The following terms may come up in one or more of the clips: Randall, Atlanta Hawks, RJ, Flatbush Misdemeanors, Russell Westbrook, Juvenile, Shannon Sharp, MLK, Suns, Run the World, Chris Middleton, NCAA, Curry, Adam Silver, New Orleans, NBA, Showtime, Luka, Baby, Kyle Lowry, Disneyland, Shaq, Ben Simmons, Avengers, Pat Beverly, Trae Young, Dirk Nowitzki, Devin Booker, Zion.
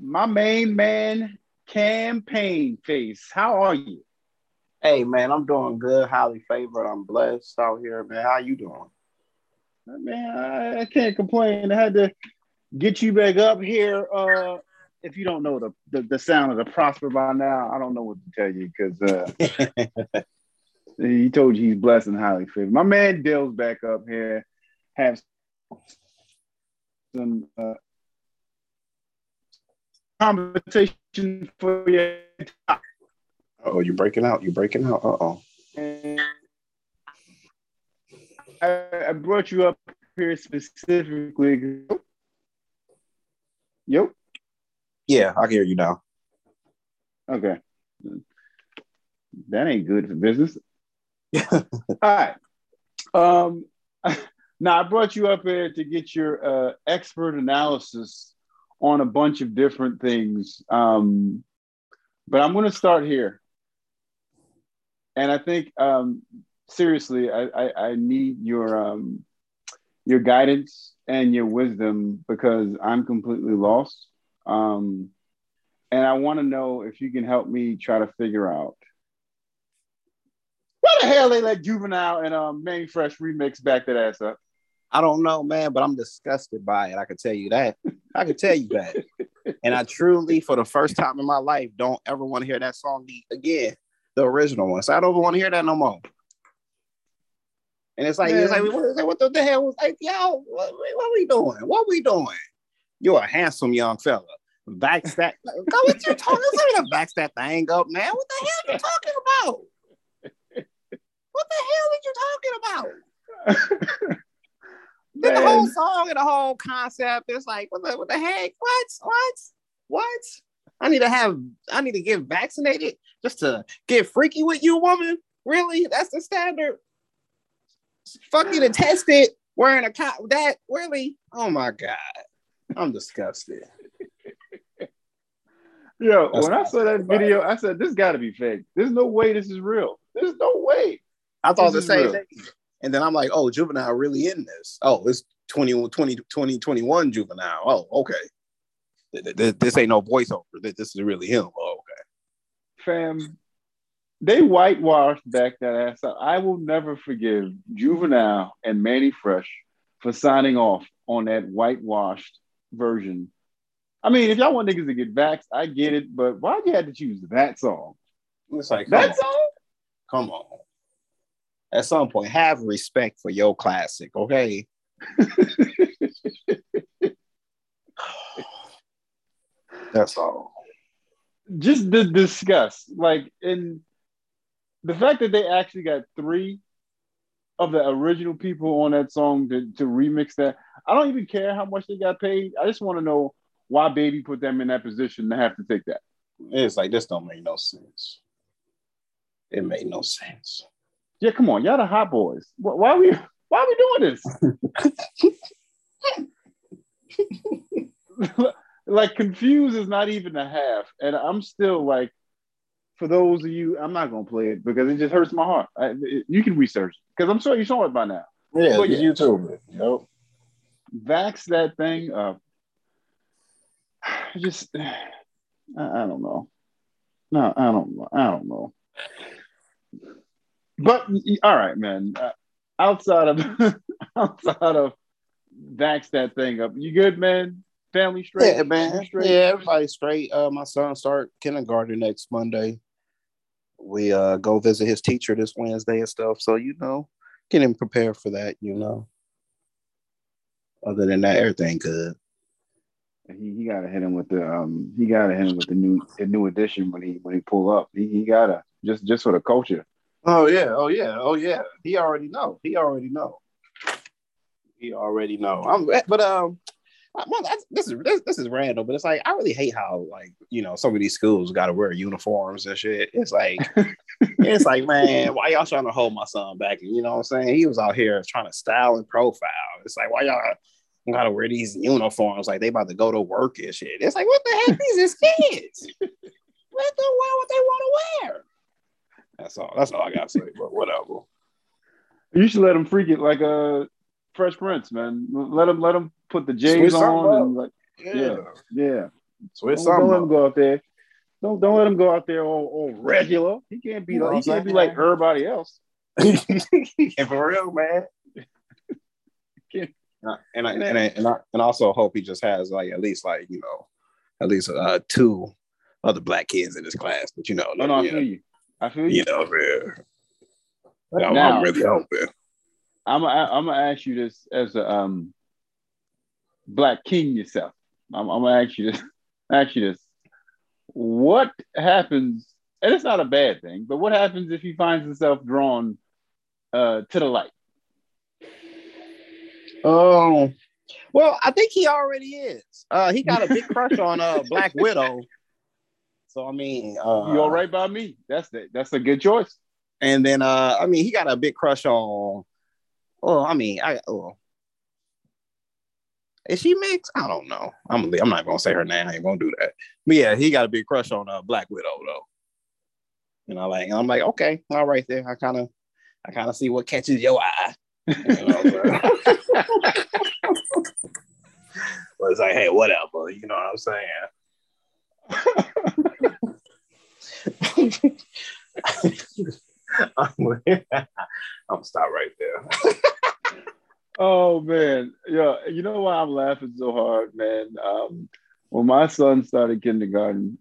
my main man, Campaign Face. How are you? Hey, man, I'm doing good. Highly favored. I'm blessed out here, man. How you doing? Man, I can't complain. I had to get you back up here. If you don't know the sound of the Prosper by now, I don't know what to tell you because he told you he's blessed and highly favored. My man Dale's back up here. Have some conversation for you. Oh, you're breaking out. You're breaking out. And I brought you up here specifically. Yep. Yeah, I can hear you now. Okay. That ain't good for business. All right. Now, I brought you up here to get your expert analysis on a bunch of different things. But I'm going to start here. And I think, seriously, I need your guidance and your wisdom because I'm completely lost. And I want to know if you can help me try to figure out why the hell they let Juvenile and Manny Fresh remix back that ass up. I don't know, man, but I'm disgusted by it. I can tell you that. And I truly, for the first time in my life, don't ever want to hear that song again. The original one. So I don't even want to hear that no more. And it's like, what the hell was like, yo, what we doing? What we doing? You're a handsome young fella. Backstab. What you talking about? Backstab thing up, man. What the hell you talking about? What the hell are you talking about? The whole song and the whole concept. It's like, what the heck? What? I need to get vaccinated just to get freaky with you, woman. Really? That's the standard. Fuck you to test it. Wearing a cop. That really? Oh my God. I'm disgusted. Yo, that's when I saw that video, I said, this got to be fake. There's no way this is real. There's no way. I thought the same thing. And then I'm like, oh, Juvenile really in this. Oh, it's 2021 Juvenile. Oh, okay. This ain't no voiceover. This is really him. Oh, okay. Fam, they whitewashed back that ass up. I will never forgive Juvenile and Manny Fresh for signing off on that whitewashed version. I mean, if y'all want niggas to get vaxxed, I get it, but why you had to choose that song? It's like, that song? Come on. At some point, have respect for your classic, okay? That's all. Just the disgust. Like, in the fact that they actually got three of the original people on that song to remix that. I don't even care how much they got paid. I just want to know why Baby put them in that position to have to take that. It's like, this don't make no sense. It made no sense. Yeah, come on. Y'all the hot boys. Why are we doing this? Like, confused is not even a half. And I'm still like, for those of you, I'm not going to play it because it just hurts my heart. You can research because I'm sure you saw it by now. Yeah, but you too. Yep. Vax that thing up. Just, I don't know. No, I don't know. But all right, man. Outside of vax that thing up. You good, man? Family straight? Yeah, man. Straight? Yeah, everybody's straight. My son start kindergarten next Monday. We go visit his teacher this Wednesday and stuff. So get him prepared for that. Other than that, everything good. He gotta hit him with the new edition when he pull up. He gotta just for the culture. Oh yeah. He already know. This is Randall, but it's like I really hate how some of these schools gotta wear uniforms and shit. It's like man, why y'all trying to hold my son back? You know what I'm saying? He was out here trying to style and profile. It's like why y'all gotta wear these uniforms like they about to go to work and shit. It's like what the heck these is kids? What the world what they want to wear? That's all I gotta say, but whatever. You should let them freak it like a Fresh Prince, man. Let them put the J's on. And like, yeah. So it's something. Don't let him go out there. Don't let him go out there all regular. He can't be like everybody else. And for real, man. And I also hope he just has at least two other black kids in his class. But I feel you. I'm really hoping. I'm gonna ask you this as a black king yourself. I'm gonna ask you this. What happens? And it's not a bad thing, but what happens if he finds himself drawn to the light? Well, I think he already is. He got a big crush on Black Widow. So I mean, you all right by me? That's a good choice. And then he got a big crush on. Is she mixed? I don't know. I'm not gonna say her name. I ain't gonna do that. But yeah, he got a big crush on Black Widow though. I'm like, okay, all right, there. I kind of see what catches your eye. But it's like, hey, whatever. You know what I'm saying? I'm stop right there. Oh man, yeah. You know why I'm laughing so hard, man? When my son started kindergarten,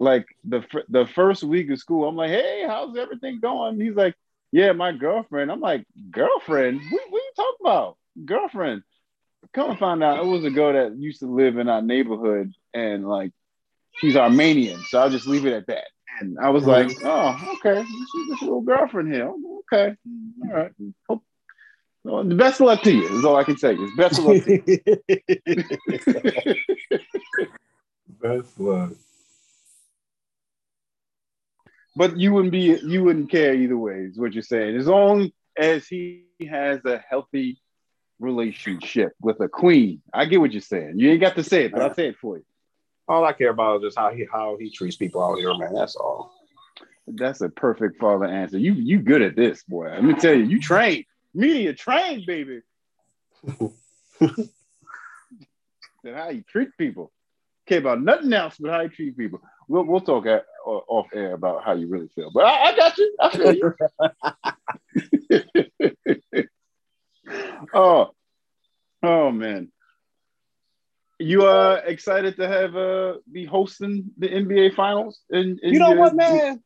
like the first week of school, I'm like, hey, how's everything going? He's like, yeah, my girlfriend. I'm like, girlfriend? What are you talking about? Girlfriend? Come and find out, it was a girl that used to live in our neighborhood, and like, she's Armenian. So I'll just leave it at that. And I was like, oh, okay, she's this little girlfriend here. Okay, all right. Well, the best of luck to you is all I can say. It's best of luck to you. Best luck. But you wouldn't care either way, is what you're saying. As long as he has a healthy relationship with a queen. I get what you're saying. You ain't got to say it, but I'll say it for you. All I care about is just how he treats people out here, man. That's all. That's a perfect father answer. You good at this, boy. Let me tell you, you trained. Media trained, baby. That how you treat people. Care about nothing else but how you treat people. We'll talk off air about how you really feel. But I got you. I feel you. Oh man. You are excited to have be hosting the NBA Finals? In you know what, man?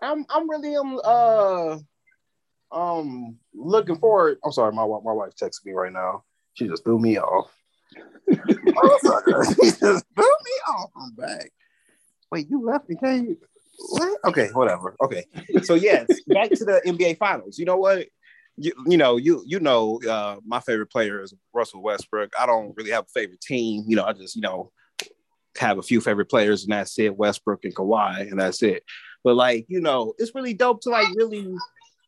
I'm really looking forward. I'm sorry, my wife texted me right now. She just threw me off. She just threw me off. I'm back. Wait, you left me? Can you? What? Okay, whatever. Okay, so yes, back to the NBA Finals. You know what? You know, my favorite player is Russell Westbrook. I don't really have a favorite team. You know, I just, have a few favorite players, and that's it, Westbrook and Kawhi, and that's it. But, it's really dope to, really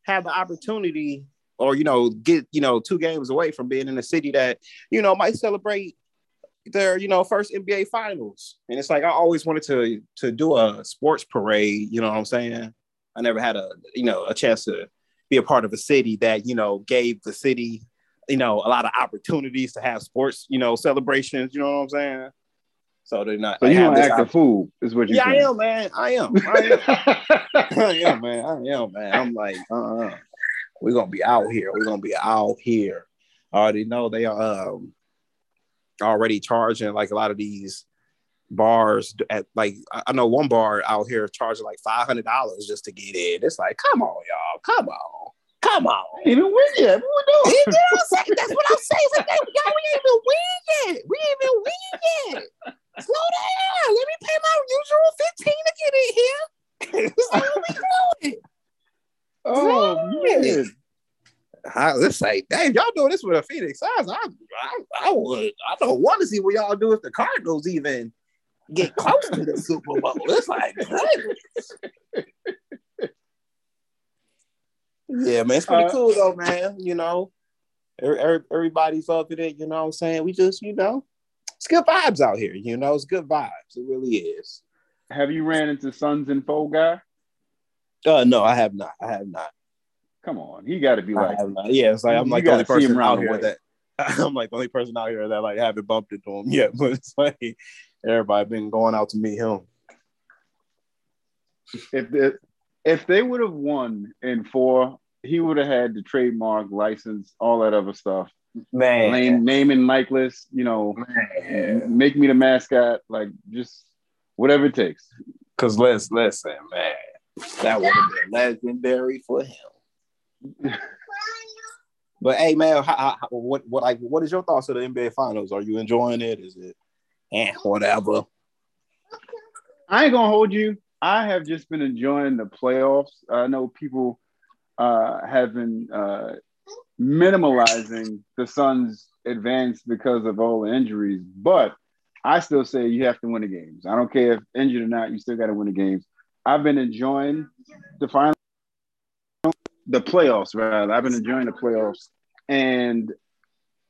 have the opportunity or, get, 2 games away from being in a city that, might celebrate their, first NBA Finals. And it's like I always wanted to do a sports parade, you know what I'm saying? I never had a chance to be a part of a city that, gave the city, a lot of opportunities to have sports, celebrations, you know what I'm saying? So they're not. So you don't act a fool is what you think. Yeah, I am, man. I am, man. I'm like, we're going to be out here. I already know they are already charging, a lot of these bars at, I know one bar out here charging, $500 just to get in. It's like, come on, y'all. Come on. Even win yet. What we doing? That's what I'm saying. It's like, y'all, we ain't even win yet. Slow down. Let me pay my usual 15 to get in here. It's like, what we doing? Oh, man. Let's say, dang, y'all doing this with a Phoenix Suns. I don't want to see what y'all do if the Cardinals even get close to the Super Bowl. It's like, yeah, man, it's pretty cool though, man. Everybody's up in it. You know what I'm saying? We just, it's good vibes out here. It's good vibes. It really is. Have you ran into Sons and Foe guy? No, I have not. Come on, he got to be like, yeah. It's like I'm like the only person out here that having bumped into him yet. But it's like everybody been going out to meet him. If they would have won in 4, he would have had the trademark, license, all that other stuff. Man, name and likeness, you know, man. Make me the mascot, like just whatever it takes. Because let's listen, man, that would have been legendary for him. But hey, man, what is your thoughts of the NBA Finals? Are you enjoying it? Is it whatever? I ain't gonna hold you. I have just been enjoying the playoffs. I know people have been minimalizing the Suns' advance because of all the injuries, but I still say you have to win the games. I don't care if injured or not, you still got to win the games. I've been enjoying the finals, the playoffs, rather. I've been enjoying the playoffs, and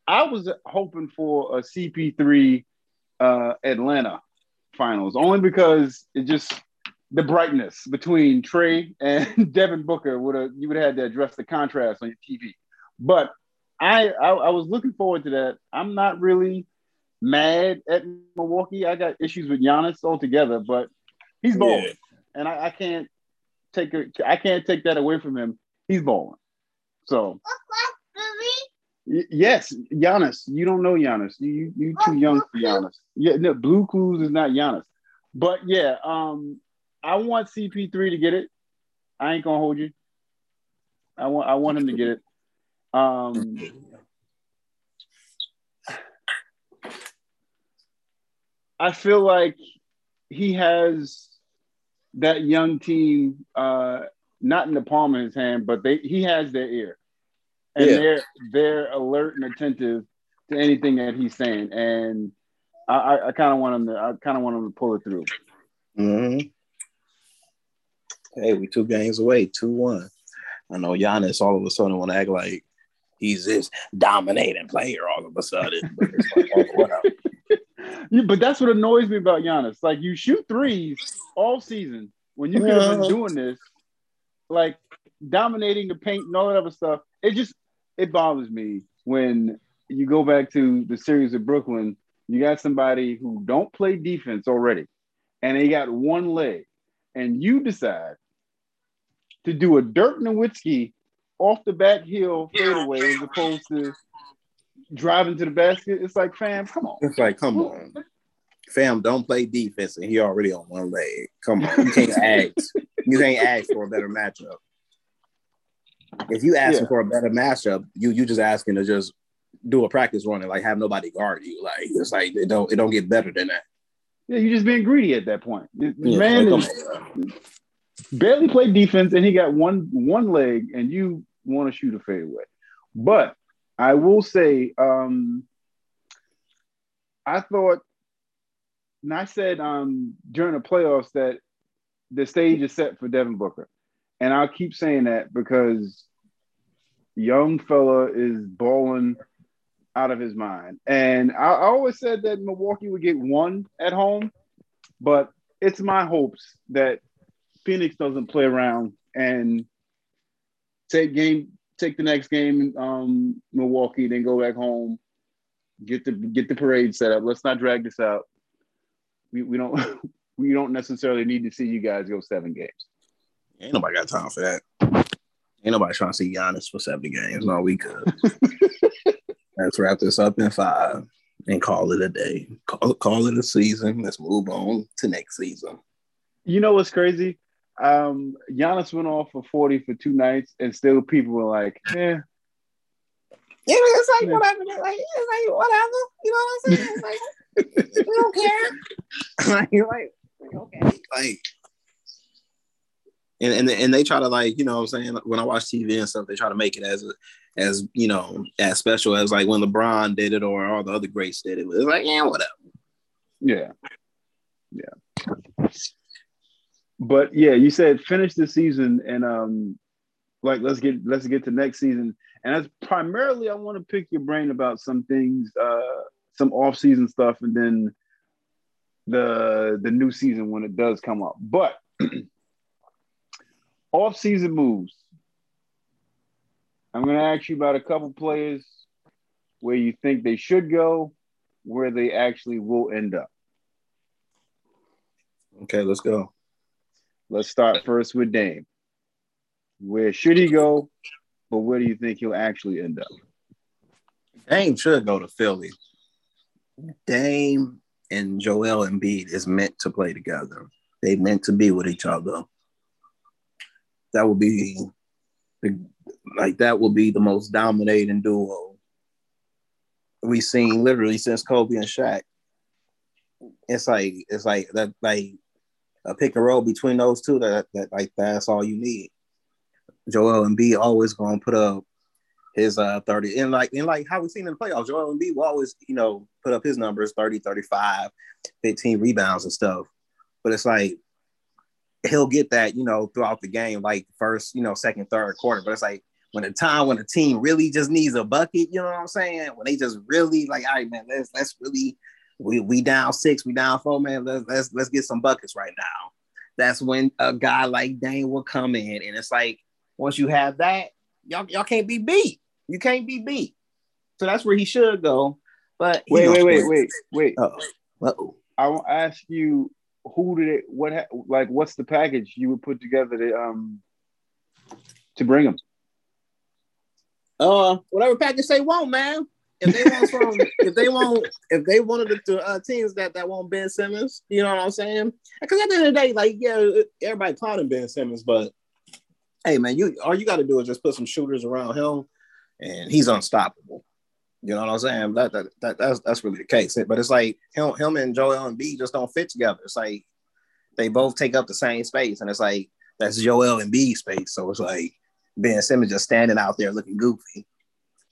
I was hoping for a CP3 Atlanta finals, only because it just the brightness between Trae and Devin Booker would have had to address the contrast on your TV. But I was looking forward to that. I'm not really mad at Milwaukee. I got issues with Giannis altogether, but he's balling, and I can't take that away from him. He's balling. So yes, Giannis. You don't know Giannis. You too young for Giannis. Yeah, no, Blue Clues is not Giannis. But yeah, I want CP3 to get it. I ain't gonna hold you. I want him to get it. I feel like he has that young team not in the palm of his hand, but he has their ear, and they're alert and attentive to anything that he's saying. And I kind of want him to. I kind of want him to pull it through. Mm-hmm. Hey, we 2 games away, 2-1. I know Giannis all of a sudden want to act like he's this dominating player all of a sudden. But, it's like, oh, wow. Yeah, but that's what annoys me about Giannis. Like, you shoot threes all season when you could have been doing this, like dominating the paint and all that other stuff. It bothers me when you go back to the series of Brooklyn, you got somebody who don't play defense already, and they got one leg. And you decide to do a Dirk Nowitzki off the back heel fadeaway as opposed to driving to the basket. It's like, fam, come on. It's like, come on. Fam, don't play defense, and he already on one leg. Come on. You can't ask. You can't ask for a better matchup. If you asking for a better matchup, you just asking to just do a practice run and like have nobody guard you. Like it's like it don't get better than that. Yeah, you're just being greedy at that point. Barely played defense, and he got one leg, and you want to shoot a fadeaway. But I will say, I thought, and I said during the playoffs that the stage is set for Devin Booker, and I'll keep saying that because young fella is balling out of his mind. And I always said that Milwaukee would get 1 at home, but it's my hopes that Phoenix doesn't play around and take the next game, Milwaukee, then go back home, get the parade set up. Let's not drag this out. We don't necessarily need to see you guys go 7 games. Ain't nobody got time for that. Ain't nobody trying to see Giannis for 7 games. No, we could. Let's wrap this up in 5 and call it a day. Call it a season. Let's move on to next season. You know what's crazy? Giannis went off for 40 for 2 nights, and still people were like, "Yeah, it's like whatever. Like, it's like whatever." You know what I'm saying? It's like we don't care. You're like, okay, like. And they try to, like, you know what I'm saying? When I watch TV and stuff, they try to make it as you know, as special as, like, when LeBron did it or all the other greats did it. It was like, yeah, whatever. Yeah. Yeah. But, yeah, you said finish the season and, like, let's get to next season. And that's primarily I want to pick your brain about some things, some off-season stuff, and then the new season when it does come up. But off-season moves. I'm going to ask you about a couple players where you think they should go, where they actually will end up. Okay, let's go. Let's start first with Dame. Where should he go, but where do you think he'll actually end up? Dame should go to Philly. Dame and Joel Embiid is meant to play together. They meant to be with each other. That would be the most dominating duo we've seen literally since Kobe and Shaq. It's like that, like a pick and roll between those two. That's all you need. Joel Embiid always gonna put up his 30, and like how we've seen in the playoffs, Joel Embiid will always, put up his numbers, 30, 35, 15 rebounds and stuff. But it's like he'll get that, throughout the game, like first, second, third quarter. But it's like when a team really just needs a bucket, you know what I'm saying? When they just really like, all right, man, let's really we down 6, we down 4, man. Let's get some buckets right now. That's when a guy like Dame will come in, and it's like once you have that, y'all can't be beat. You can't be beat. So that's where he should go. But wait. Uh-oh. I will ask you, what's the package you would put together to bring him? Whatever package they want, man. If they want if they wanted the teams that want Ben Simmons, you know what I'm saying? Because at the end of the day, like, yeah, everybody clowning Ben Simmons, but hey, man, all you got to do is just put some shooters around him, and he's unstoppable. You know what I'm saying? That's really the case. But it's like him and Joel Embiid just don't fit together. It's like they both take up the same space, and it's like that's Joel Embiid's space. So it's like Ben Simmons just standing out there looking goofy.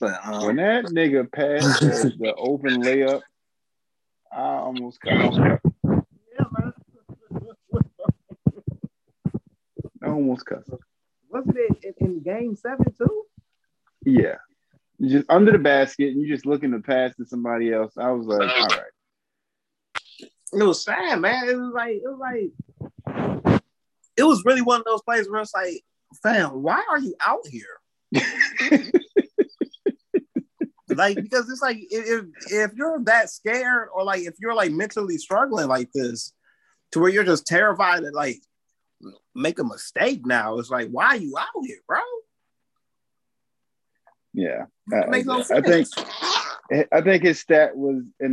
But when that nigga passed the open layup, I almost cut off. Yeah, man. I almost cut. Wasn't it in Game 7 too? Yeah. Just under the basket, and you just looking to pass to somebody else. I was like, all right. It was sad, man. It was really one of those plays where it's like, fam, why are you out here? Because it's like if you're that scared, or like if you're like mentally struggling like this, to where you're just terrified to like make a mistake now, it's like, why are you out here, bro? Yeah, I think his stat was in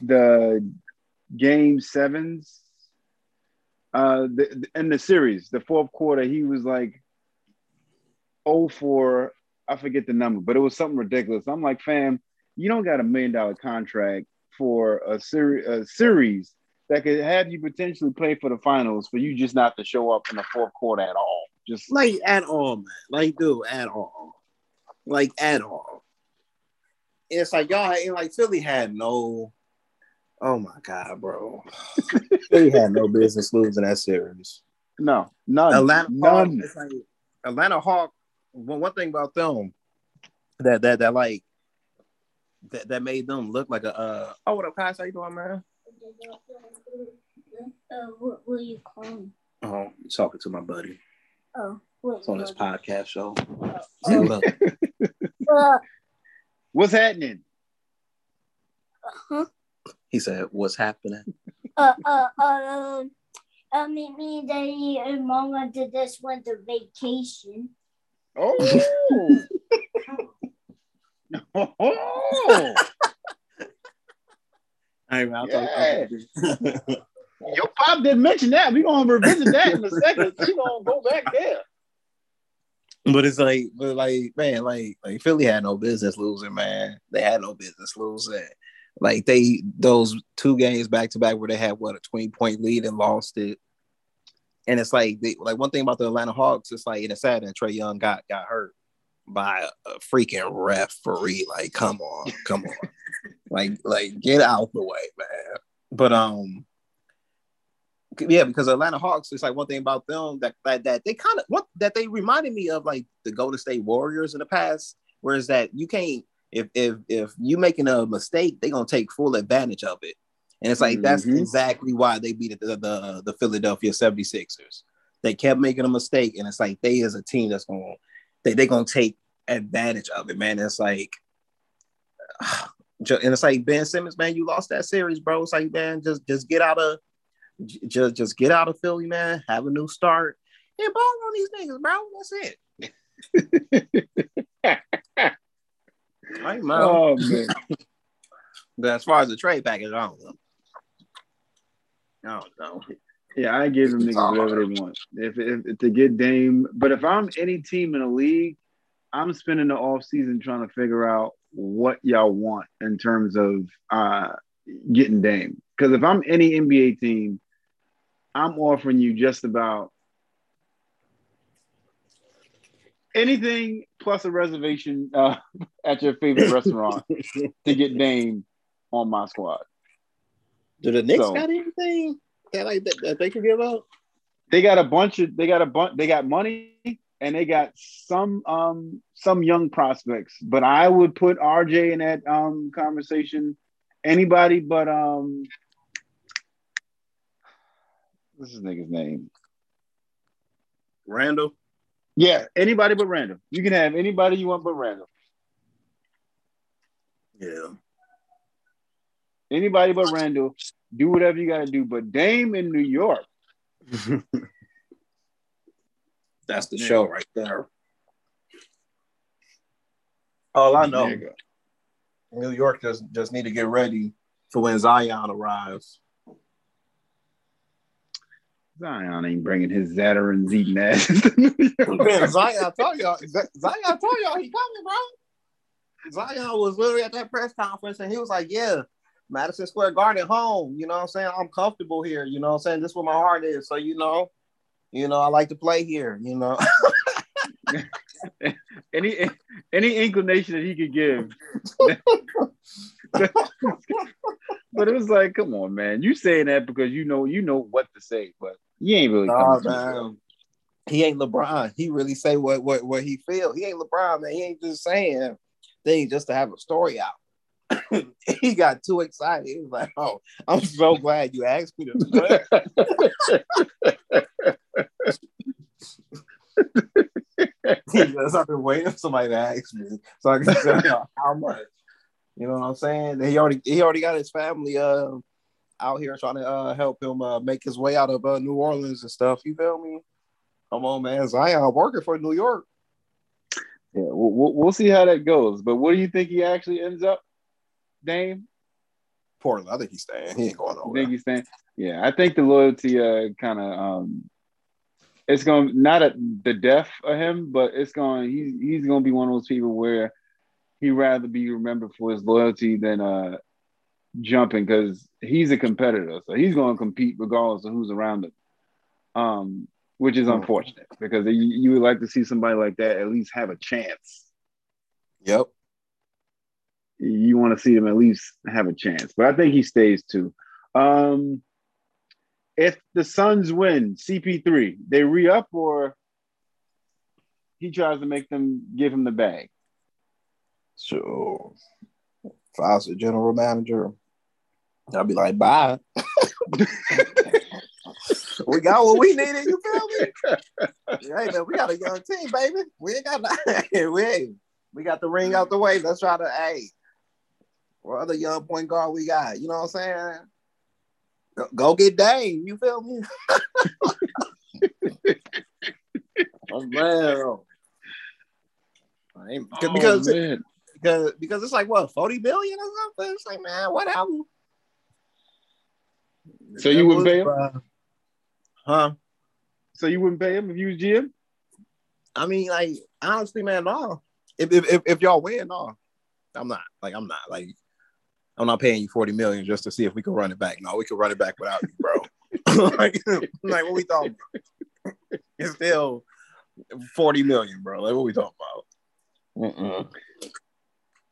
the Game 7s, in the series, the fourth quarter. He was like 0-4. I forget the number, but it was something ridiculous. I'm like, fam, you don't got $1 million contract for a series that could have you potentially play for the finals, for you just not to show up in the fourth quarter at all. Just like at all, man. Like, dude, at all. Like, at all. It's like y'all had, like, Philly had no. Oh my God, bro. Philly had no business losing that series. No, none. Atlanta Hawks. It's like Atlanta Hawks. One thing about them that made them look like a what up, Kyle? How you doing, man? What were you calling? Oh, I'm talking to my buddy. Oh, it's on this podcast show. Oh. What's happening? Huh? He said, "What's happening?" Me and Daddy and Mama did this winter vacation. Oh. Oh. All right, man. Yeah. Your pop didn't mention that. We're going to revisit that in a second. We're going to go back there. But it's like, man, like Philly had no business losing, man. They had no business losing. Like, those 2 games back-to-back where they had, a 20-point lead and lost it. And it's like, one thing about the Atlanta Hawks, it's like, and it's sad that Trae Young got hurt by a freaking referee. Like, come on. Like, get out the way, man. But, yeah, because Atlanta Hawks, it's like one thing about them that they kind of that they reminded me of like the Golden State Warriors in the past, whereas that you can't if you're making a mistake, they're gonna take full advantage of it. And it's like that's exactly why they beat the Philadelphia 76ers. They kept making a mistake, and it's like they as a team that's gonna they're gonna take advantage of it, man. It's like Ben Simmons, man, you lost that series, bro. It's like, man, just get out of Just get out of Philly, man. Have a new start. And ball on these niggas, bro. That's it. Right, man. Oh, man. As far as the trade package, I don't know. I don't know. Yeah, I give them niggas whatever they want. If to get Dame, but if I'm any team in the league, I'm spending the offseason trying to figure out what y'all want in terms of getting Dame. Because if I'm any NBA team, I'm offering you just about anything plus a reservation at your favorite restaurant to get Dame on my squad. Do the Knicks got anything that they could give up? They got a bunch of they got money and they got some young prospects. But I would put RJ in that conversation. Anybody but what's this nigga's name? Randall. Yeah, anybody but Randall. You can have anybody you want but Randall. Yeah. Anybody but Randall. Do whatever you got to do. But Dame in New York. That's the show right there. All I know, New York just need to get ready for when Zion arrives. Zion ain't bringing his Zatarans eating ass. Man, Zion told y'all he coming, bro. Zion was literally at that press conference and he was like, yeah, Madison Square Garden home, you know what I'm saying? I'm comfortable here, you know what I'm saying? This is where my heart is. So, I like to play here, you know. Any inclination that he could give. But it was like, come on, man. You saying that because you know what to say, but you ain't really coming. He ain't LeBron. He really say what he feel. He ain't LeBron, man. He ain't just saying things just to have a story out. He got too excited. He was like, oh, I'm so glad you asked me to. I've been waiting for somebody to ask me so I can tell you how much. You know what I'm saying? He already got his family out here trying to help him make his way out of New Orleans and stuff. You feel me? Come on, man. Zion working for New York. Yeah, we'll see how that goes. But what do you think he actually ends up? Dame? Portland. I think he's staying. He ain't going nowhere. I think he's staying. Yeah, I think the loyalty kind of it's going to not at the death of him, but it's going he's going to be one of those people where he'd rather be remembered for his loyalty than jumping because he's a competitor. So he's going to compete regardless of who's around him, which is unfortunate because you would like to see somebody like that at least have a chance. Yep. You want to see them at least have a chance. But I think he stays too. If the Suns win, CP3, they re-up or he tries to make them give him the bag? So, if I was a general manager, I'd be like, bye. We got what we needed, you feel me? Hey, man, we got a young team, baby. We ain't got nothing. We got the ring out the way. Let's try to, what other young point guard we got? You know what I'm saying? Go get Dame. You feel me? Oh, man. Because it's like, what, 40 billion or something? It's like, man, whatever. So you wouldn't pay him? Huh? So you wouldn't pay him if you was GM? I mean, like, honestly, man, no. If y'all win, no. I'm not paying you 40 million just to see if we can run it back. No, we can run it back without you, bro. like what we talking about? It's still 40 million, bro. Like what we talking about?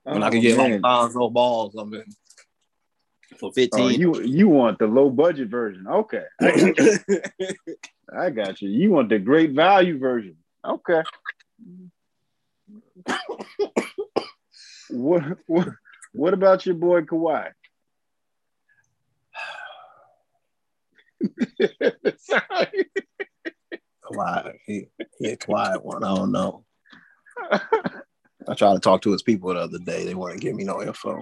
When I can get like no balls, I'm in for 15. Oh, you want the low budget version? Okay, I got you. You want the great value version? Okay. What about your boy Kawhi? Kawhi, he a quiet one. I don't know. I tried to talk to his people the other day. They wouldn't give me no info.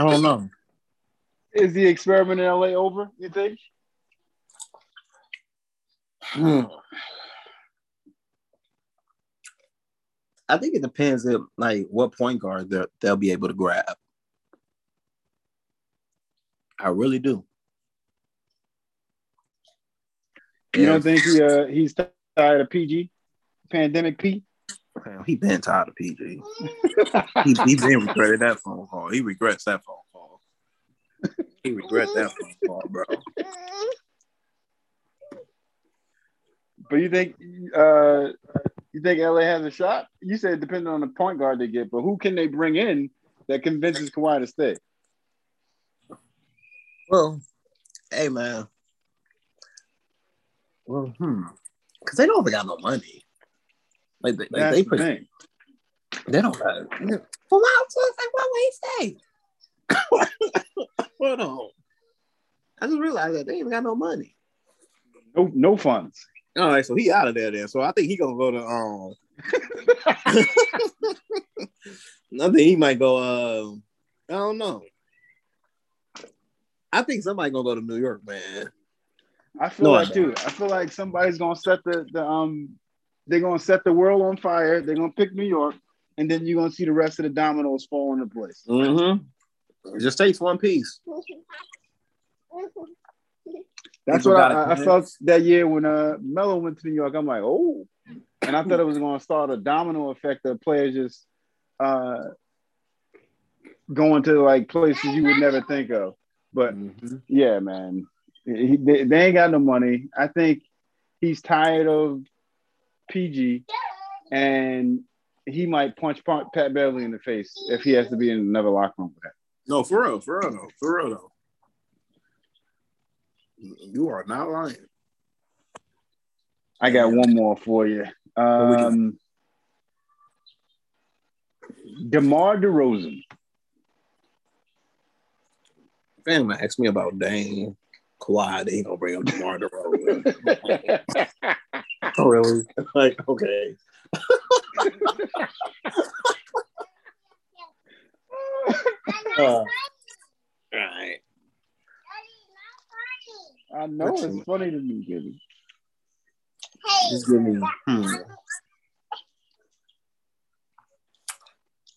I don't know. Is the experiment in LA over, you think? I think it depends on like what point guard they'll be able to grab. I really do. You don't think he's tired of PG? Pandemic P? Damn, he been tired of PG. he been regretted that phone call. He regrets that phone call. He regrets that phone call, bro. But you think LA has a shot? You said depending on the point guard they get, but who can they bring in that convinces Kawhi to stay? Well, hey, man. Well, because they don't even got no money. Like they don't have. Well, why would he stay? Hold on, I just realized that they ain't got no money. No funds. All right, so he out of there then. So I think he gonna go to I think he might go. I don't know. I think somebody gonna go to New York, man. I feel like somebody's gonna set they're gonna set the world on fire. They're gonna pick New York, and then you're gonna see the rest of the dominoes fall into place. Mm-hmm. It just takes one piece. That's what I felt that year when Melo went to New York. I'm like, oh, and I thought it was gonna start a domino effect of players just going to like places you would never think of. But yeah, man. They ain't got no money. I think he's tired of PG, and he might punch Pat Beverly in the face if he has to be in another locker room with that. No, for real though. You are not lying. I got one more for you. DeMar DeRozan. Family asked me about Dame. Kawhi, they ain't gonna bring up DeMar DeRozan. Oh, really? Like, okay. All right. I know it's funny to me, Gibby. Just give me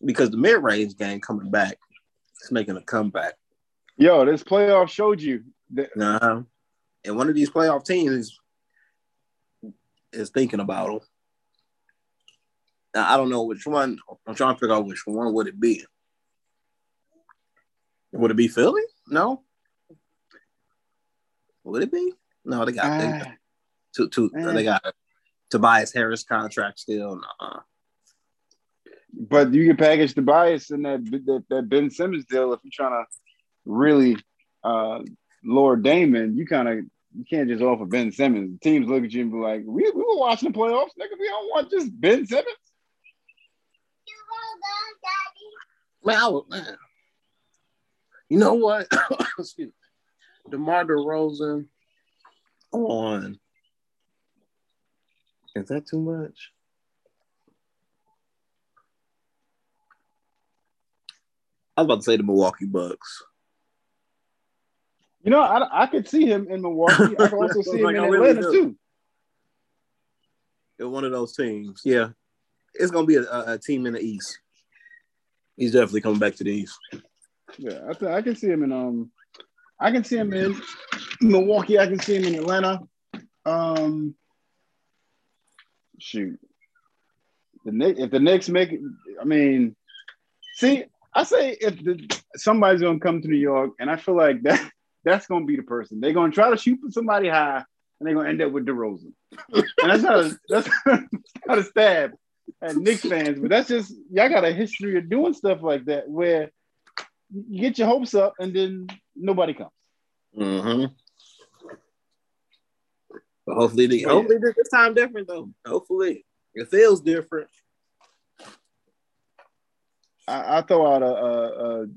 because the mid-range game coming back, it's making a comeback. Yo, this playoff showed you. And one of these playoff teams is thinking about them. Now, I don't know which one. I'm trying to figure out which one would it be. Would it be Philly? No. Would it be? No, they got Tobias Harris contract still. Nuh-uh. But you can package Tobias in that Ben Simmons deal if you're trying to really Lord Damon, you can't just offer Ben Simmons. The teams look at you and be like, we were watching the playoffs, nigga. We don't want just Ben Simmons. Man, man. You know what? Excuse me. DeMar DeRozan on. Is that too much? I was about to say the Milwaukee Bucks. You know, I could see him in Milwaukee. I could also see him in Atlanta, too. They're one of those teams. Yeah. It's going to be a team in the East. He's definitely coming back to the East. Yeah, I can see him in I can see him in Milwaukee. I can see him in Atlanta. Shoot. If the Knicks make it, I mean, see, I say somebody's going to come to New York, and I feel like that. That's going to be the person. They're going to try to shoot for somebody high, and they're going to end up with DeRozan. And that's not a stab at Knicks fans, but that's just, y'all got a history of doing stuff like that where you get your hopes up and then nobody comes. Mm-hmm. But hopefully this time different, though. Hopefully. It feels different. I throw out a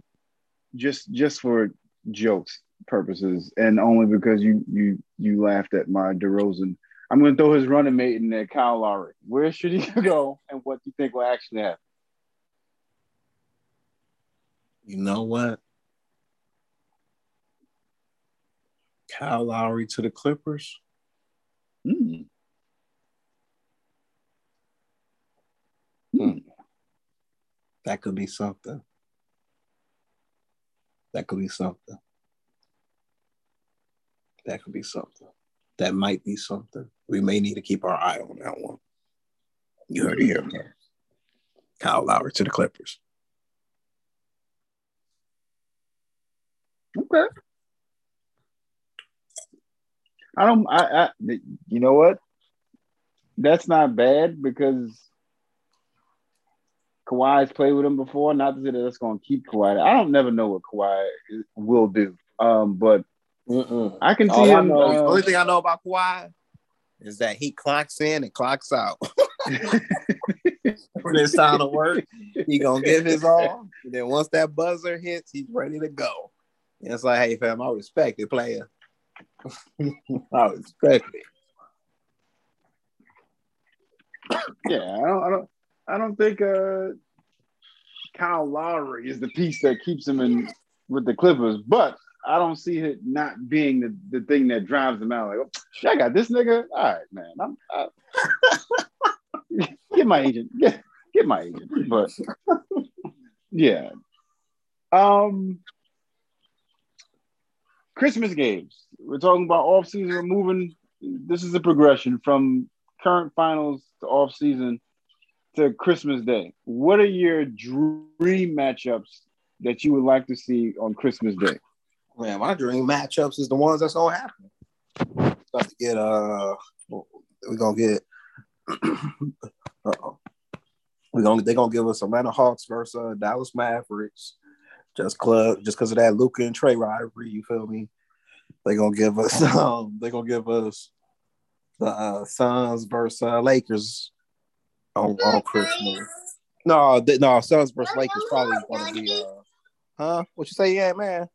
just for jokes purposes, and only because you laughed at my DeRozan. I'm going to throw his running mate in there, Kyle Lowry. Where should he go, and what do you think will actually happen? You know what? Kyle Lowry to the Clippers. That could be something. That might be something. We may need to keep our eye on that one. You heard it here. Kyle Lowry to the Clippers. Okay. You know what? That's not bad because Kawhi's played with him before. Not to say that that's going to keep Kawhi. I don't never know what Kawhi will do. But I can see him. The only thing I know about Kawhi is that he clocks in and clocks out. For this time to work, he going to give his all. And then once that buzzer hits, he's ready to go. And it's like, hey, fam, I respect it, player. I respect it. Yeah, I don't think Kyle Lowry is the piece that keeps him in with the Clippers, but I don't see it not being the thing that drives him out. Like, oh, I got this nigga. All right, man. Get my agent. Get my agent. But yeah. Christmas games. We're talking about off-season. We're moving. This is a progression from current finals to off-season to Christmas Day. What are your dream matchups that you would like to see on Christmas Day? Man, my dream matchups is the ones that's gonna happen. They're gonna give us Atlanta Hawks versus Dallas Mavericks. Just because of that Luka and Trae rivalry, you feel me? They're gonna give us the Suns versus Lakers on Christmas. No, Suns versus Lakers probably gonna be huh? What you say? Yeah, man.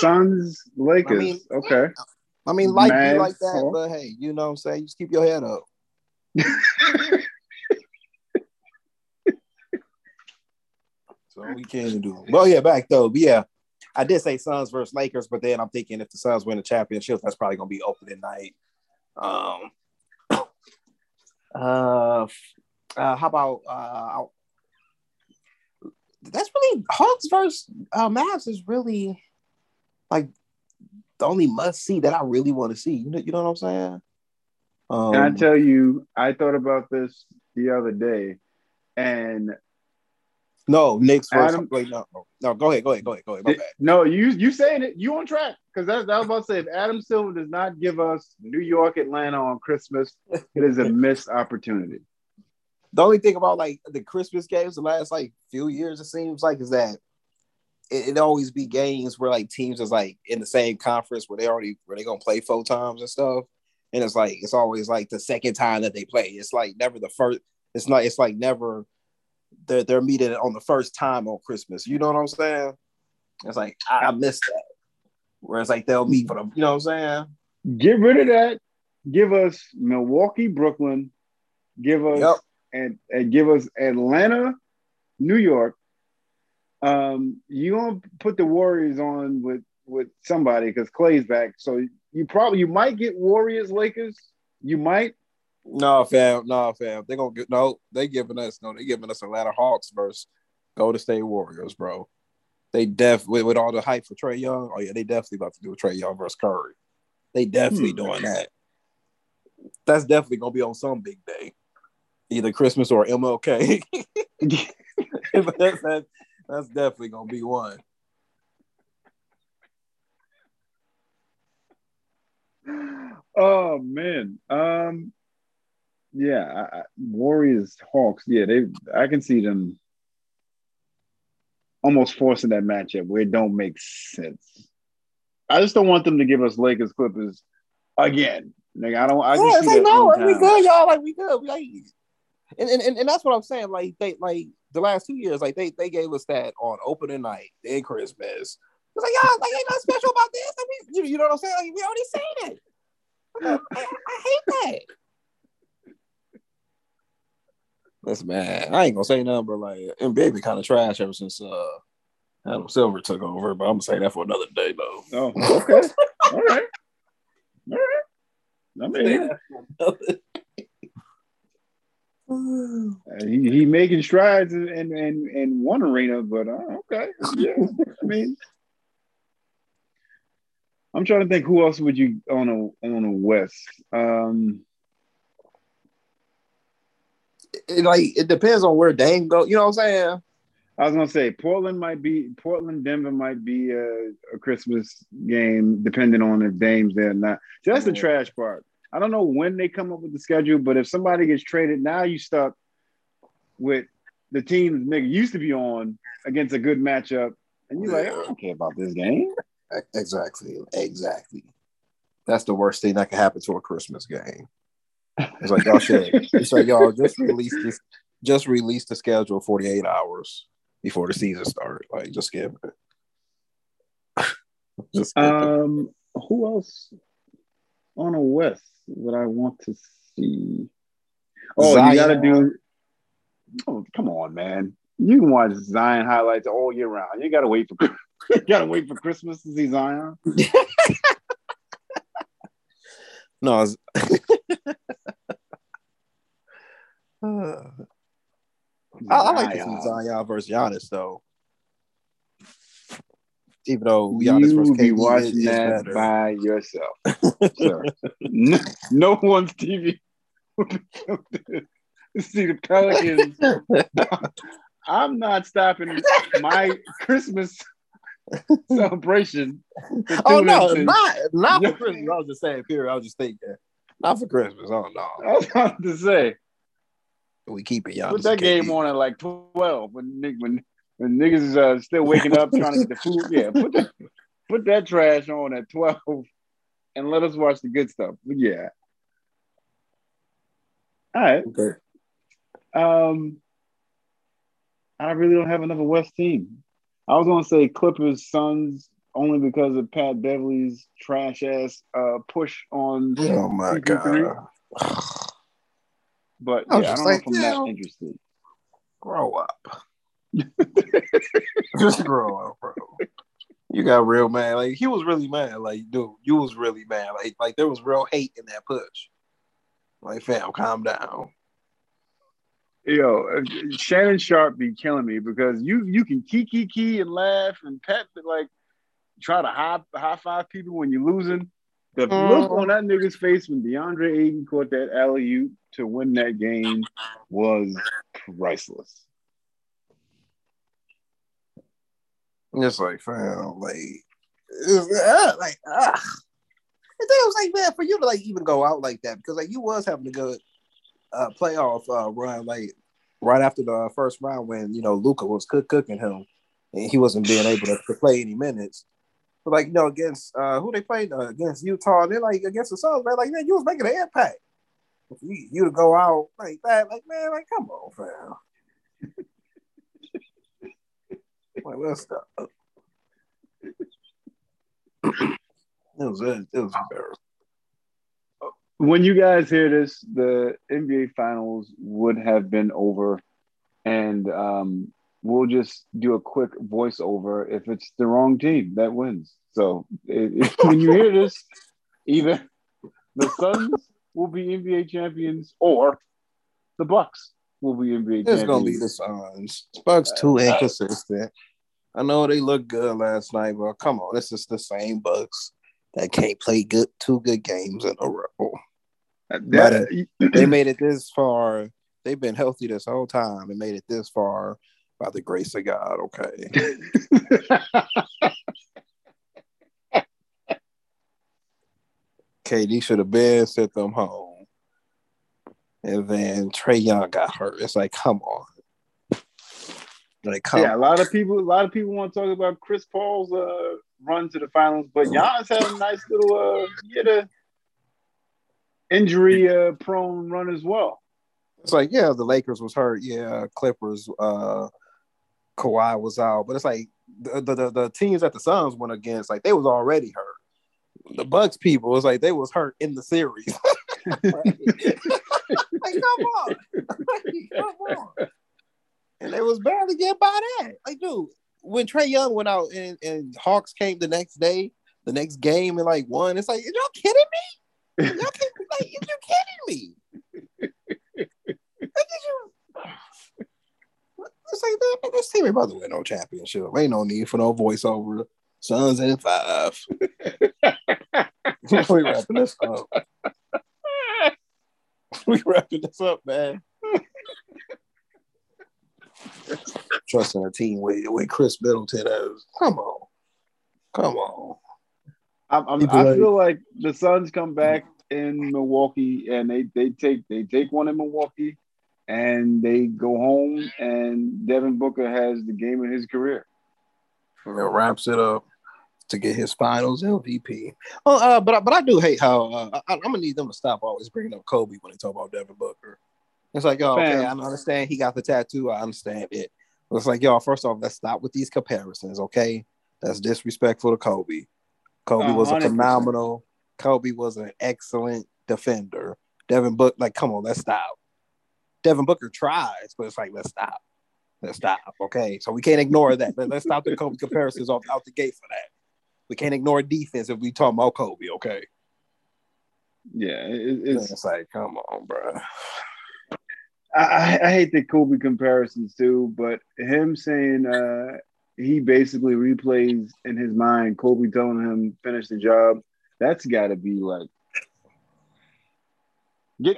Suns, Lakers. Okay. Like Mad you like that, Hawk. But hey, you know what I'm saying? You just keep your head up. So we can't do it. Well, yeah, back though. But yeah, I did say Suns versus Lakers, but then I'm thinking if the Suns win the championship, that's probably gonna be opening night. How about that's really Hawks versus Mavs is really like the only must see that I really want to see. You know what I'm saying? Can I tell you? I thought about this the other day, and no, Knicks versus no. Go ahead. My bad. No, you saying it? You on track? Because I was about to say, if Adam Silver does not give us New York, Atlanta on Christmas, it is a missed opportunity. The only thing about like the Christmas games the last like few years, it seems like, is that it always be games where like teams is like in the same conference where they gonna play 4 times and stuff, and it's always like the second time that they play. It's like never the first. It's not. It's like never they're meeting on the first time on Christmas. You know what I'm saying? It's like I miss that. Whereas like they'll meet for them. You know what I'm saying? Get rid of that. Give us Milwaukee, Brooklyn. Give us. Yep. And give us Atlanta, New York. You gonna put the Warriors on with somebody because Clay's back, so you might get Warriors Lakers. You might. No, fam. They giving us Atlanta Hawks versus Golden State Warriors, bro. They with all the hype for Trae Young. Oh yeah, they definitely about to do a Trae Young versus Curry. They definitely doing that. That's definitely gonna be on some big day. Either Christmas or MLK. But that's definitely going to be one. Oh, man. Yeah, Warriors, Hawks. Yeah, I can see them almost forcing that matchup where it don't make sense. I just don't want them to give us Lakers Clippers again. Like, we good, y'all. Like, we good. And that's what I'm saying. Like they the last 2 years, like they gave us that on opening night, then Christmas. It's like y'all like ain't nothing special about this. Like, you know what I'm saying? Like, we already seen it. I hate that. Listen, man, I ain't gonna say nothing, but like and Baby kind of trash ever since Adam Silver took over, but I'm gonna say that for another day, though. Oh, okay. All right. I mean, he making strides in one arena, but okay. Yeah, I mean, I'm trying to think who else would you on a West. It depends on where Dame go. You know what I'm saying? I was gonna say Denver might be a Christmas game, depending on if Dame's there or not. So that's the trash part. I don't know when they come up with the schedule, but if somebody gets traded, now you stuck with the team that nigga used to be on against a good matchup, and you're like, I don't care about this game. Exactly. That's the worst thing that can happen to a Christmas game. It's like y'all should. It's like y'all just release the schedule 48 hours before the season starts. Like, just skip it. Who else on a West would I want to see? Oh, Zion. You got to do. Oh, come on, man! You can watch Zion highlights all year round. You got to wait for. You got to wait for Christmas to see Zion. No. I like to see Zion versus Giannis, though. Even though Giannis versus KD watching that better. By yourself, sir. No one's TV. See the Pelicans. I'm not stopping my Christmas celebration. Oh no, not for Christmas. I was just saying, period. I was just thinking, not for Christmas. Oh no, I was about to say. We keep it, y'all. Put that game on at like 12 when niggas is still waking up trying to get the food. Yeah, put that trash on at 12 and let us watch the good stuff. But yeah. All right. Okay. I really don't have another West team. I was going to say Clippers, Suns, only because of Pat Beverly's trash ass push on. Oh my CP3. God. But yeah, I don't know if I'm that interested. Grow up. Just grow up, bro. You got real mad. Like, he was really mad. Like, dude, you was really mad. Like there was real hate in that push. Like, fam, calm down. Yo, Shannon Sharp be killing me because you can kiki and laugh and pat, like, try to high five people when you're losing. The look on that nigga's face when DeAndre Ayton caught that alley-oop to win that game was priceless. It's like, fam, like. And then it was like, man, for you to like even go out like that because like you was having a good playoff run, like right after the first round when you know Luka was cooking him and he wasn't being able to play any minutes. But like, you know, against who they played against Utah, they're like against the Suns, man. Like, man, you was making an impact. You to go out like that, like man, like come on, fam. Like, what's up? It was embarrassing. When you guys hear this, the NBA Finals would have been over, and we'll just do a quick voiceover if it's the wrong team that wins. So when you hear this, either the Suns will be NBA champions or the Bucks will be NBA champions. It's going to be the Suns. Bucks too inconsistent. I know they looked good last night, but come on, this is the same Bucks that can't play two good games in a row. They made it this far. They've been healthy this whole time and made it this far. By the grace of God, okay. KD should have been sent them home. And then Trae Young got hurt. It's like, come on. Like, come on. A lot of people want to talk about Chris Paul's run to the finals, but Giannis had a nice little injury-prone run as well. It's like, yeah, the Lakers was hurt. Yeah, Clippers, Kawhi was out, but it's like the teams that the Suns went against, like they was already hurt. The Bucks people, it's like they was hurt in the series. Like, come on, and they was barely getting by that. Like, dude, when Trae Young went out and Hawks came the next day, the next game and like won, it's like, y'all kidding me? Y'all can't be like, you're kidding me. It's like, this team ain't about to win no championship. Ain't no need for no voiceover. Suns in 5. We wrapping this up. We wrapping this up, man. Trusting a team with Chris Middleton as come on. I feel like the Suns come back in Milwaukee and they take one in Milwaukee and they go home and Devin Booker has the game of his career. And it wraps it up to get his Finals MVP. Oh, but I do hate how I'm gonna need them to stop always bringing up Kobe when they talk about Devin Booker. It's like, oh, okay, I understand he got the tattoo. I understand it. But it's like, y'all, first off, let's stop with these comparisons, okay? That's disrespectful to Kobe. Kobe was a phenomenal. Kobe was an excellent defender. Devin Booker, like, come on, let's stop. Devin Booker tries, but it's like, let's stop, okay? So we can't ignore that. Let's stop the Kobe comparisons out the gate for that. We can't ignore defense if we talk about Kobe, okay? Yeah, it's like, come on, bro. I hate the Kobe comparisons too, but him saying he basically replays in his mind Kobe telling him finish the job, that's got to be like,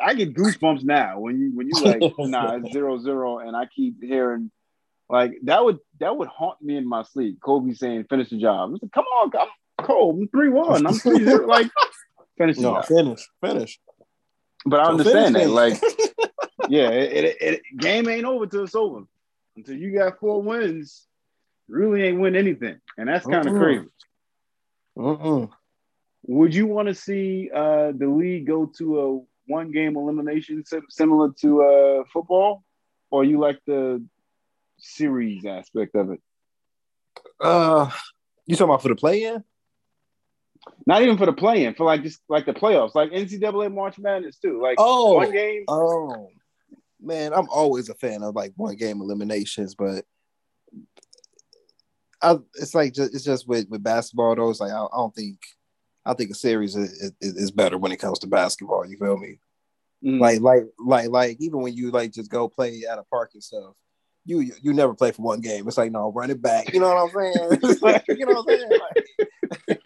I get goosebumps now when you like 0-0 and I keep hearing like that would haunt me in my sleep. Kobe saying finish the job. I'm like, come on, I'm cold. I'm 3-1. I'm 3-0. Like finish the job. Finish. But I understand that like. Yeah, it game ain't over till it's over. Until you got 4 wins, really ain't win anything, and that's kind of crazy. Would you want to see the league go to a 1-game elimination similar to football, or you like the series aspect of it? You talking about for the play-in? Not even for the play-in, for like just like the playoffs, like NCAA March Madness too. Like 1 game. Oh. Man, I'm always a fan of like 1-game eliminations, but it's just with basketball though. It's like I think a series is better when it comes to basketball. You feel me? Mm. Like even when you like just go play at a park and stuff, you never play for 1 game. It's like no, run it back. You know what I'm saying? It's like, you know what I'm saying? Like,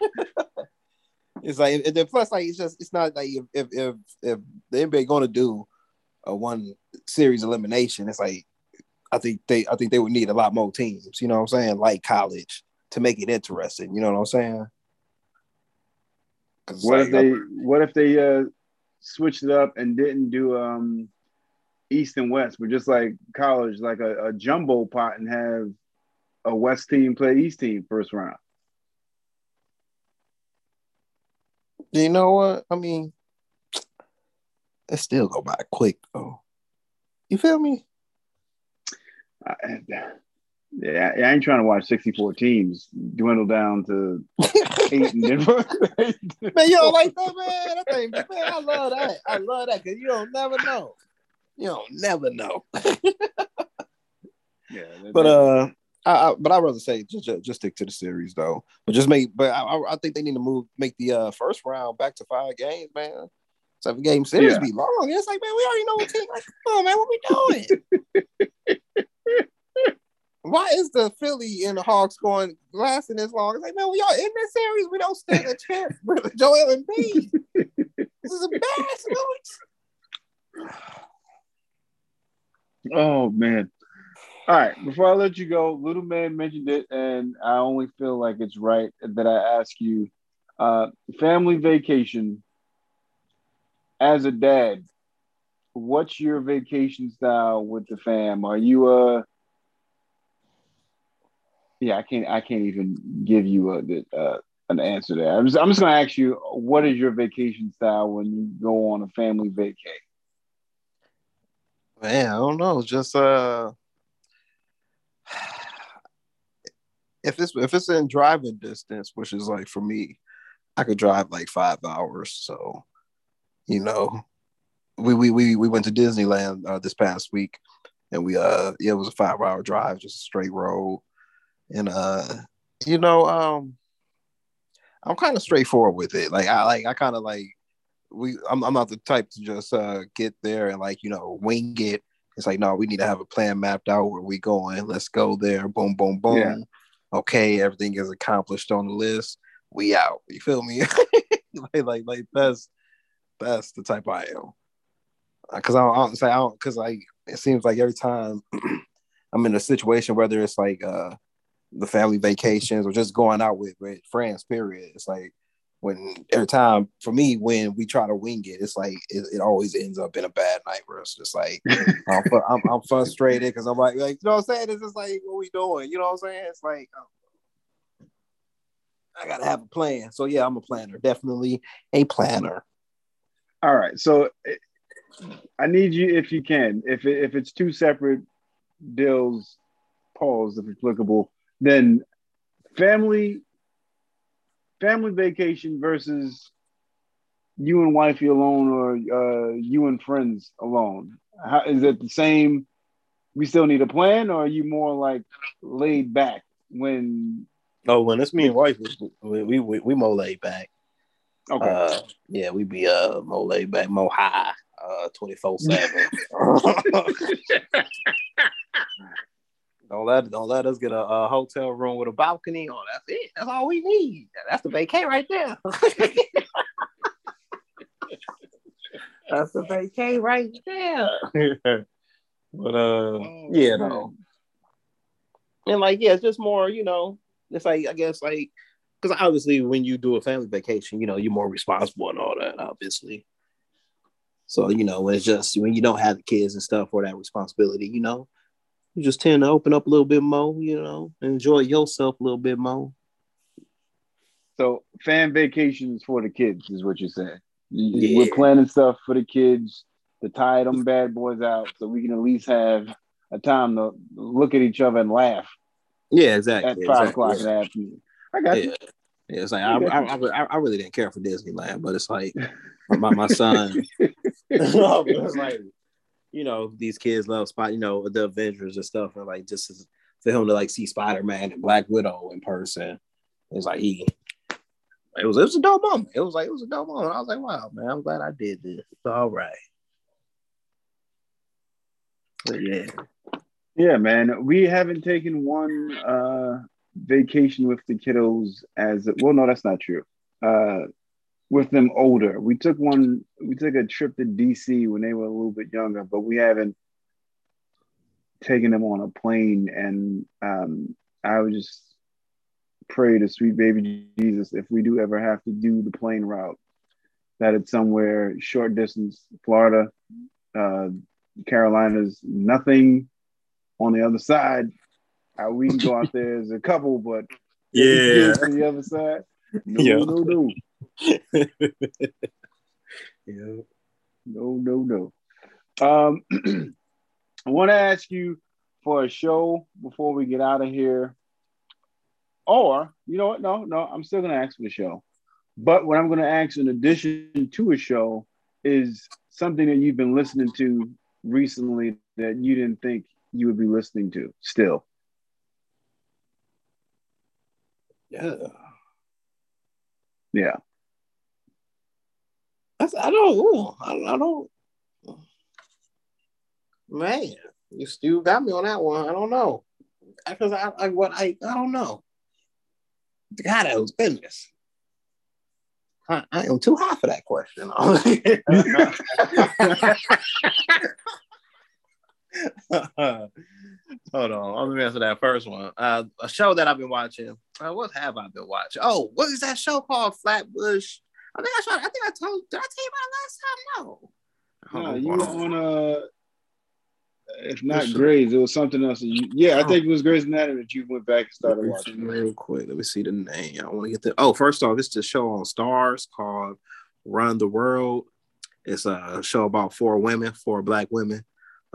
it's like and then plus like it's not like if the NBA gonna do a 1 series elimination, it's like I think they would need a lot more teams, you know what I'm saying, like college to make it interesting, you know what I'm saying? What if they switched it up and didn't do East and West, but just like college, like a jumbo pot and have a West team play East team first round? You know what I mean? It still go by quick though. You feel me? Yeah, I ain't trying to watch 64 teams dwindle down to 8 in Denver. Man, you don't like that, man? That thing, man, I love that. I love that because you don't never know. You don't never know. Yeah, but I rather say just stick to the series though. But just make. But I think they need to make the first round back to 5 games, man. So if a game series be long, it's like, man, we already know what team. Like, come on, man, what we doing? Why is the Philly and the Hawks going lasting this long? It's like, man, we all in this series. We don't stand a chance with Joel Embiid. This is embarrassing. Oh, man. All right, before I let you go, Little Man mentioned it, and I only feel like it's right that I ask you, family vacation. As a dad, what's your vacation style with the fam? Are you a? Yeah, I can't even give you an answer there. I'm just gonna ask you, what is your vacation style when you go on a family vacay? Man, I don't know. Just if it's in driving distance, which is like for me, I could drive like 5 hours, so. You know, we went to Disneyland this past week, and we it was a 5-hour drive, just a straight road. And I'm kind of straightforward with it. I'm not the type to just get there and wing it. It's like, no, we need to have a plan mapped out where we going. Let's go there. Boom, boom, boom. Yeah. Okay, everything is accomplished on the list. We out. You feel me? That's the type I am. Because it seems like every time I'm in a situation, whether it's the family vacations or just going out with friends, period. It's like when we try to wing it, it's like it always ends up in a bad night where it's just like I'm frustrated because I'm like, you know what I'm saying? It's just like, what we doing? You know what I'm saying? It's like I gotta have a plan. So yeah, I'm a planner, definitely a planner. All right, so I need you, if you can, if it's two separate deals, pause if applicable. Then family vacation versus you and wifey alone, or you and friends alone. How is it the same? We still need a plan, or are you more like laid back when? Oh, when it's me and wife, we more laid back. Okay. Yeah, we be more laid back, more high, 24/7. Don't let us get a hotel room with a balcony. Oh, that's it. That's all we need. That's the vacay right there. That's the vacay right there. But yeah, no. And it's just more. It's like, I guess, because obviously when you do a family vacation, you're more responsible and all that, obviously. So it's just when you don't have the kids and stuff or that responsibility, you just tend to open up a little bit more, enjoy yourself a little bit more. So fan vacations for the kids is what you're saying. Yeah. We're planning stuff for the kids to tie them bad boys out so we can at least have a time to look at each other and laugh. Yeah, exactly. At 5 o'clock in the afternoon. I got you. Yeah, it's like I really didn't care for Disneyland, but it's like my son. It's like, these kids love the Avengers and stuff, and just for him to see Spider-Man and Black Widow in person, it's like it was a dope moment. It was a dope moment. I was like, wow, man, I'm glad I did this. It's all right. But yeah, man, we haven't taken one vacation with the kiddos no, that's not true. With them older. We took a trip to DC when they were a little bit younger, but we haven't taken them on a plane. And I would just pray to sweet baby Jesus, if we do ever have to do the plane route, that it's somewhere short distance, Florida, Carolinas, nothing on the other side. We can go out there as a couple, but yeah, on the other side, no. No. I want to ask you for a show before we get out of here. Or, you know what? No, I'm still going to ask for the show. But what I'm going to ask in addition to a show is something that you've been listening to recently that you didn't think you would be listening to still. Yeah. I don't. Man, you still got me on that one. I don't know, because I don't know. God, that was business. I am too high for that question. Hold on, let me answer that first one. A show that I've been watching. What have I been watching? Oh, what is that show called? Flatbush. Did I tell you about it last time? No, you were on if not Grey's, it was something else. I think it was Grey's Anatomy that you went back and started watching. Real quick, let me see the name. I want to get the. Oh, first off, it's the show on Stars called Run the World. It's a show about four black women.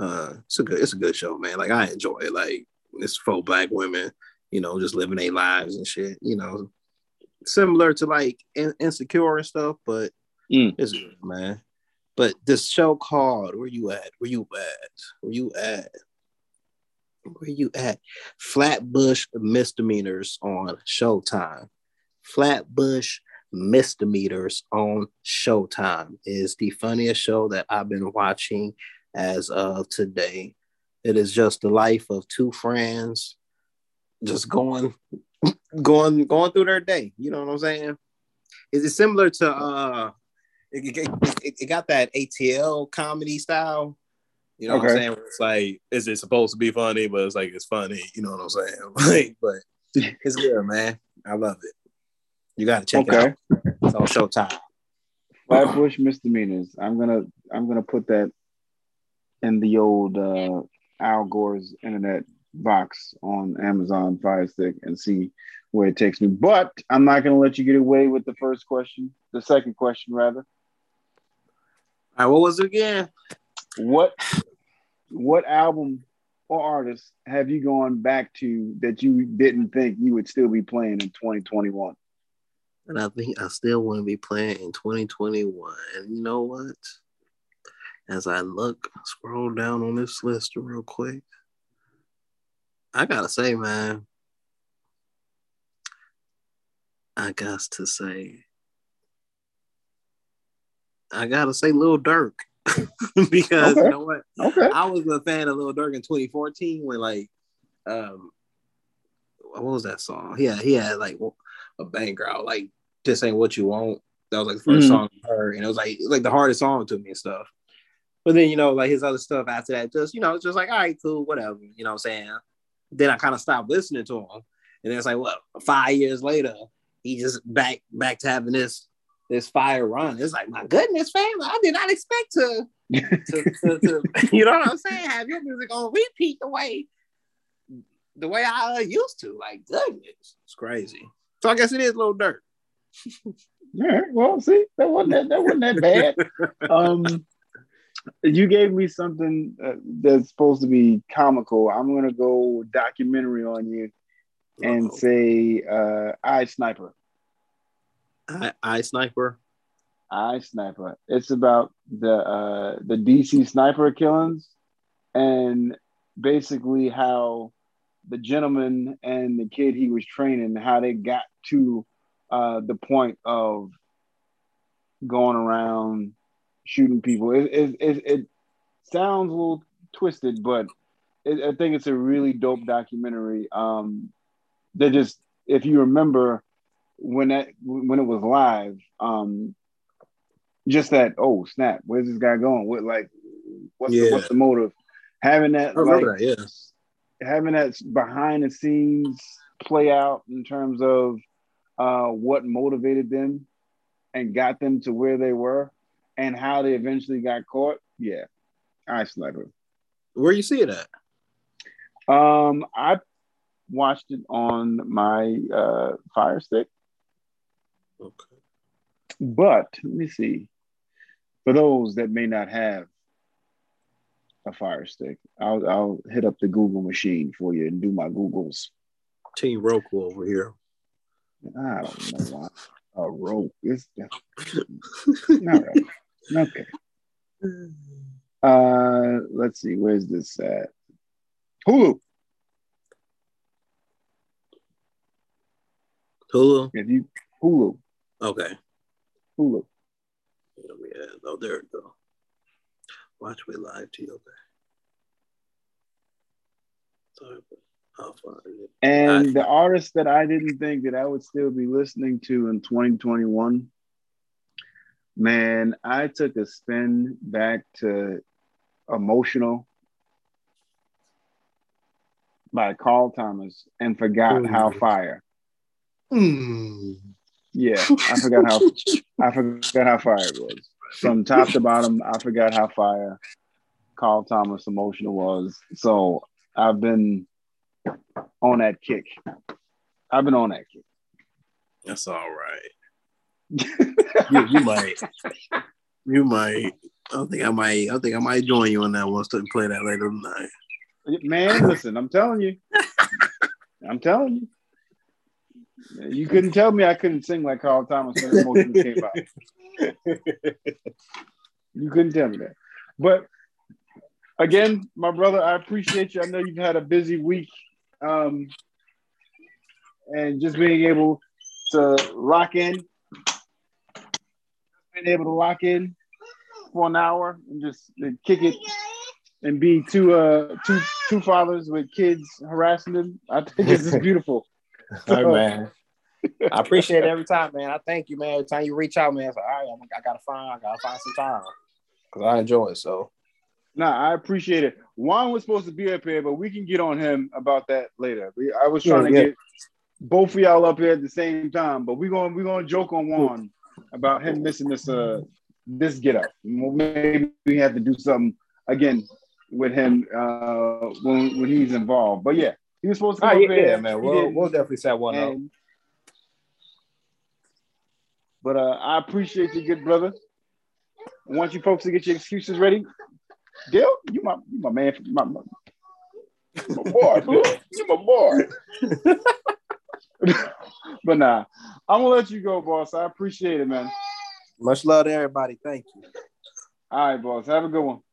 It's a good show, man. I enjoy it. It's four black women, just living their lives and shit. Similar to Insecure and stuff, but it's good, man. But this show called Where You At? Where you at? Flatbush Misdemeanors on Showtime. Flatbush Misdemeanors on Showtime is the funniest show that I've been watching as of today. It is just the life of two friends just going through their day. You know what I'm saying? It's similar to it got that ATL comedy style. You know what I'm saying? It's like, is it supposed to be funny? But it's like, it's funny. You know what I'm saying? Like, but it's good, man. I love it. You got to check it out. It's on Showtime. Flatbush Misdemeanors. I'm gonna put that in the old Al Gore's internet box on Amazon Fire Stick and see where it takes me. But I'm not gonna let you get away with the first question. The second question, rather. All right. What was it again? What album or artist have you gone back to that you didn't think you would still be playing in 2021? And I think I still want to be playing in 2021. And you know what? As I scroll down on this list real quick, I gotta say Lil Durk. Because you know what? I was a fan of Lil Durk in 2014 when what was that song? Yeah, he had like a banger out, like "This Ain't What You Want." That was like the first song I heard, and it was like the hardest song to me and stuff. But then, you know, like his other stuff after that, just, you know, it's just like, all right, cool, whatever, you know what I'm saying? Then I kind of stopped listening to him, and then it's like, what, 5 years later, he just back to having this fire run. It's like, my goodness, family, I did not expect to you know what I'm saying, have your music on repeat the way I used to. Like, goodness, it's crazy. So I guess it is Lil Durk. All right, well, see, that wasn't that bad. You gave me something that's supposed to be comical. I'm gonna go documentary on you and say Eye Sniper. It's about the DC sniper killings and basically how the gentleman and the kid he was training, how they got to the point of going around shooting people. It sounds a little twisted, but I think it's a really dope documentary. They just, if you remember when it was live, just that, oh snap, where's this guy going? What, like, what's the motive? Having that, having that behind the scenes play out in terms of what motivated them and got them to where they were and how they eventually got caught. Yeah, Eye Sniper. Where you see it at? I watched it on my Fire Stick. Okay. But let me see. For those that may not have a Fire Stick, I'll hit up the Google machine for you and do my Googles. Team Roku over here. I don't know why. A rope. It's not right. Okay. Let's see. Where's this at? Hulu. Hulu. Hulu. Okay. Hulu. Yeah. Oh, there it go. Watch me live to you. Okay. Sorry. And the artist that I didn't think that I would still be listening to in 2021, man, I took a spin back to "Emotional" by Carl Thomas and forgot how fire. Yeah, I forgot how fire it was. From top to bottom, I forgot how fire Carl Thomas "Emotional" was. So I've been on that kick. That's all right. You might. I think I might join you on that once to play that later tonight. Man, listen, I'm telling you. You couldn't tell me I couldn't sing like Carl Thomas when "Emotions" came out. You couldn't tell me that. But again, my brother, I appreciate you. I know you've had a busy week, and just being able to lock in, for an hour and just kick it and be two fathers with kids harassing them. I think it's just beautiful. All right, man. I appreciate it every time, man. I thank you, man. Every time you reach out, man, it's like, all right, I gotta find some time because I enjoy it. So, I appreciate it. Juan was supposed to be up here, but we can get on him about that later. I was trying to get both of y'all up here at the same time, but we're gonna joke on Juan about him missing this get up. Maybe we have to do something again with him when he's involved. But yeah, he was supposed to come up here. Yeah, man. We'll definitely set one up. But I appreciate you, good brother. I want you folks to get your excuses ready. Dale, you my man. My boy, boo. You my boy. But nah, I'm going to let you go, boss. I appreciate it, man. Much love to everybody. Thank you. All right, boss. Have a good one.